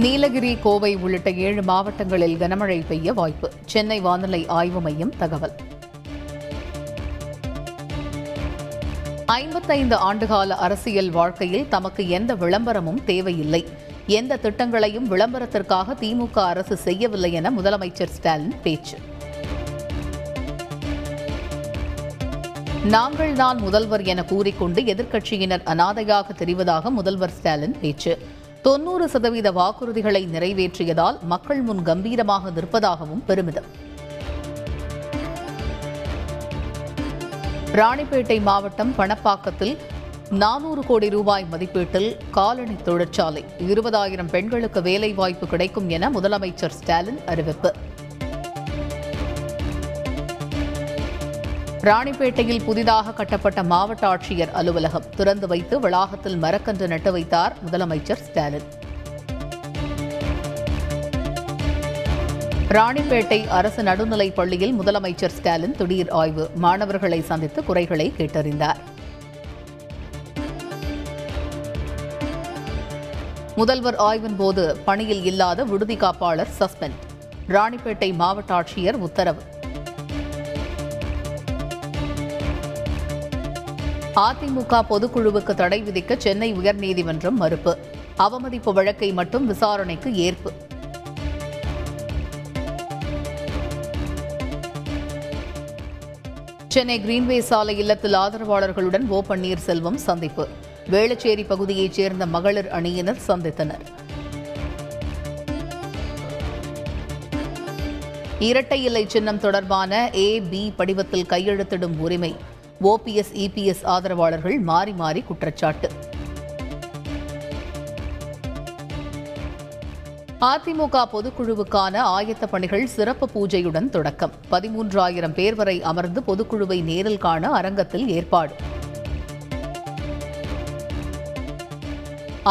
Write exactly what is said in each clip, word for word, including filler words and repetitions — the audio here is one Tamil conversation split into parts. நீலகிரி, கோவை உள்ளிட்ட ஏழு மாவட்டங்களில் கனமழை பெய்ய வாய்ப்பு. சென்னை வானிலை ஆய்வு மையம் தகவல். ஐம்பத்தைந்து ஆண்டுகால அரசியல் வாழ்க்கையில் தமக்கு எந்த விளம்பரமும் தேவையில்லை, எந்த திட்டங்களையும் விளம்பரத்திற்காக திமுக அரசு செய்யவில்லை என முதலமைச்சர் ஸ்டாலின் பேச்சு. நாங்கள் தான் முதல்வர் என கூறிக்கொண்டு எதிர்க்கட்சியினர் அனாதையாக தெரிவதாக முதல்வர் ஸ்டாலின் பேச்சு. தொன்னூறு சதவீத வாக்குறுதிகளை நிறைவேற்றியதால் மக்கள் முன் கம்பீரமாக நிற்பதாகவும் பெருமிதம். ராணிப்பேட்டை மாவட்டம் பணப்பாக்கத்தில் நானூறு கோடி ரூபாய் மதிப்பீட்டில் காலணி தொழிற்சாலை, இருபதாயிரம் பெண்களுக்கு வேலைவாய்ப்பு கிடைக்கும் என முதலமைச்சர் ஸ்டாலின் அறிவிப்பு. ராணிப்பேட்டையில் புதிதாக கட்டப்பட்ட மாவட்ட ஆட்சியர் அலுவலகம் திறந்து வைத்து வளாகத்தில் மரக்கன்று நட்டு வைத்தார் முதலமைச்சர் ஸ்டாலின். ராணிப்பேட்டை அரசு நடுநிலைப் பள்ளியில் முதலமைச்சர் ஸ்டாலின் திடீர் ஆய்வு, மாணவர்களை சந்தித்து குறைகளை கேட்டறிந்தார். முதல்வர் ஆய்வின்போது பணியில் இல்லாத விடுதி காப்பாளர் சஸ்பெண்ட், ராணிப்பேட்டை மாவட்ட ஆட்சியர் உத்தரவு. அதிமுக பொதுக்குழுவுக்கு தடை விதிக்க சென்னை உயர்நீதிமன்றம் மறுப்பு, அவமதிப்பு வழக்கை மட்டும் விசாரணைக்கு ஏற்பு. சென்னை கிரீன்வே சாலை இல்லத்தில் ஆதரவாளர்களுடன் ஓ பன்னீர்செல்வம் சந்திப்பு, வேளச்சேரி பகுதியைச் சேர்ந்த மகளிர் அணியினர் சந்தித்தனர். இரட்டை இலை சின்னம் தொடர்பான ஏ பி படிவத்தில் கையெழுத்திடும் உரிமை, ஓபிஎஸ் இபிஎஸ் ஆதரவாளர்கள் மாறி மாறி குற்றச்சாட்டு. அதிமுக பொதுக்குழுவுக்கான ஆயத்த பணிகள் சிறப்பு பூஜையுடன் தொடக்கம், பதிமூன்றாயிரம் பேர் வரை அமர்ந்து பொதுக்குழுவை நேரில் காண அரங்கத்தில் ஏற்பாடு.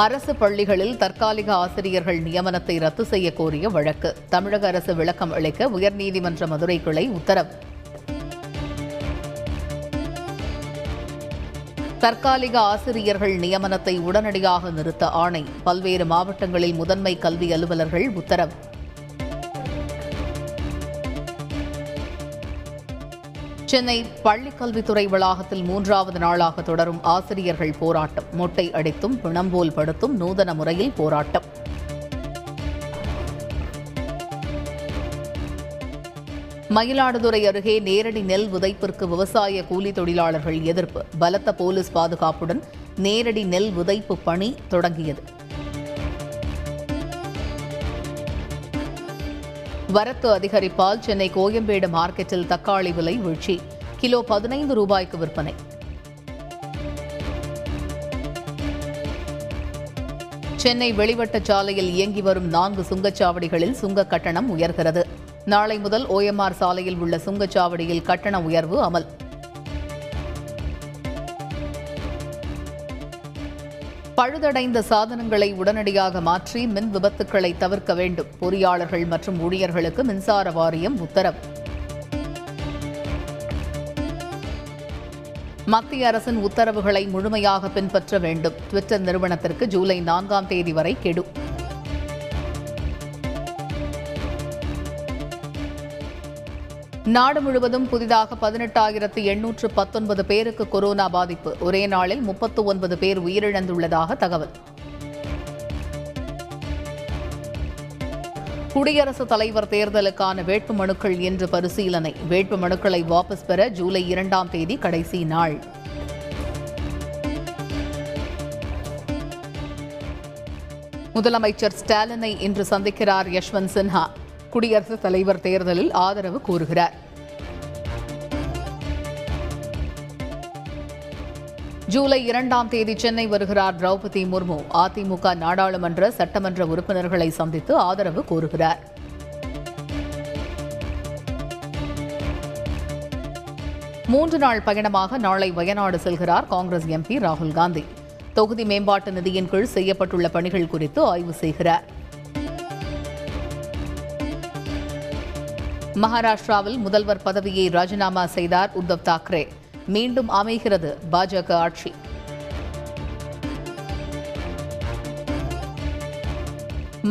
அரசு பள்ளிகளில் தற்காலிக ஆசிரியர்கள் நியமனத்தை ரத்து செய்ய கோரிய வழக்கு, தமிழக அரசு விளக்கம் அளிக்க உயர்நீதிமன்ற மதுரை கிளை உத்தரவு. தற்காலிக ஆசிரியர்கள் நியமனத்தை உடனடியாக நிறுத்த ஆணை, பல்வேறு மாவட்டங்களில் முதன்மை கல்வி அலுவலர்கள் உத்தரவு. சென்னை பள்ளிக்கல்வித்துறை வளாகத்தில் மூன்றாவது நாளாக தொடரும் ஆசிரியர்கள் போராட்டம், மொட்டை அடித்தும் பிணம்போல் படுத்தும் நூதன முறையில் போராட்டம். மயிலாடுதுறை அருகே நேரடி நெல் விதைப்பிற்கு விவசாய கூலி தொழிலாளர்கள் எதிர்ப்பு, பலத்த போலீஸ் பாதுகாப்புடன் நேரடி நெல் விதைப்பு பணி தொடங்கியது. வரத்து அதிகரிப்பால் சென்னை கோயம்பேடு மார்க்கெட்டில் தக்காளி விலை வீழ்ச்சி, கிலோ பதினைந்து ரூபாய்க்கு விற்பனை. சென்னை வெளிவட்டச் சாலையில் இயங்கி வரும் நான்கு சுங்கச்சாவடிகளில் சுங்கக் கட்டணம் உயர்கிறது, நாளை முதல் ஓ எம் ஆர் சாலையில் உள்ள சுங்கச்சாவடியில் கட்டண உயர்வு அமல். பழுதடைந்த சாதனங்களை உடனடியாக மாற்றி மின் விபத்துக்களை தவிர்க்க வேண்டும், பொறியாளர்கள் மற்றும் ஊழியர்களுக்கு மின்சார வாரியம் உத்தரவு. மத்திய அரசின் உத்தரவுகளை முழுமையாக பின்பற்ற வேண்டும், ட்விட்டர் நிறுவனத்திற்கு ஜூலை நான்காம் தேதி வரை கெடு. நாடு முழுவதும் புதிதாக பதினெட்டாயிரத்து எண்ணூற்று பத்தொன்பது பேருக்கு கொரோனா பாதிப்பு, ஒரே நாளில் முப்பத்து ஒன்பது பேர் உயிரிழந்துள்ளதாக தகவல். குடியரசுத் தலைவர் தேர்தலுக்கான வேட்பு மனுக்கள் இன்று பரிசீலனை, வேட்பு மனுக்களை வாபஸ் பெற ஜூலை இரண்டாம் தேதி கடைசி நாள். முதலமைச்சர் ஸ்டாலினை இன்று சந்திக்கிறார் யஷ்வந்த் சின்ஹா, குடியரசுத் தலைவர் தேர்தலில் ஆதரவு கூறுகிறார். ஜூலை இரண்டாம் தேதி சென்னை வருகிறார் திரௌபதி முர்மு, அதிமுக நாடாளுமன்ற சட்டமன்ற உறுப்பினர்களை சந்தித்து ஆதரவு கூறுகிறார். மூன்று நாள் பயணமாக நாளை வயநாடு செல்கிறார் காங்கிரஸ் எம்பி ராகுல் காந்தி, தொகுதி மேம்பாட்டு நிதியின் கீழ் செய்யப்பட்டுள்ள பணிகள் குறித்து ஆய்வு செய்கிறார். மகாராஷ்டிராவில் முதல்வர் பதவியை ராஜினாமா செய்தார் உத்தவ் தாக்கரே, மீண்டும் அமைகிறது பாஜக ஆட்சி.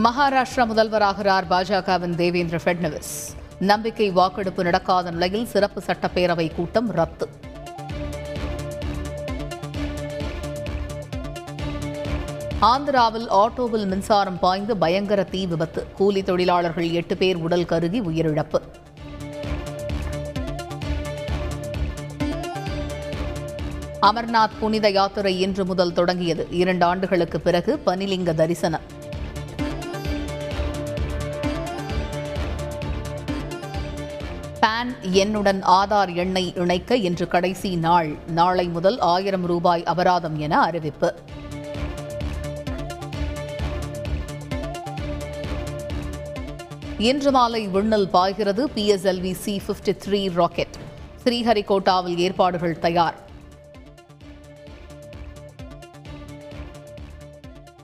மகாராஷ்டிரா முதல்வராகிறார் பாஜகவின் தேவேந்திர ஃபட்னவிஸ். நம்பிக்கை வாக்கெடுப்பு நடக்காத நிலையில் சிறப்பு சட்டப்பேரவை கூட்டம் ரத்து. ஆந்திராவில் ஆட்டோவில் மின்சாரம் பாய்ந்து பயங்கர தீ விபத்து. கூலி தொழிலாளர்கள் எட்டு பேர் உடல் கருகி உயிரிழப்பு. அமர்நாத் புனித யாத்திரை இன்று முதல் தொடங்கியது. இரண்டு ஆண்டுகளுக்கு பிறகு பனிலிங்க தரிசனம். பான் எண்ணுடன் ஆதார் எண்ணை இணைக்க இன்று கடைசி நாள். நாளை முதல் ஆயிரம் ரூபாய் அபராதம் என அறிவிப்பு. இன்று மாலை விண்ணில் பாய்கிறது P S L V C ஐம்பத்தி மூன்று ராக்கெட். ஸ்ரீஹரிகோட்டாவில் ஏற்பாடுகள் தயார்.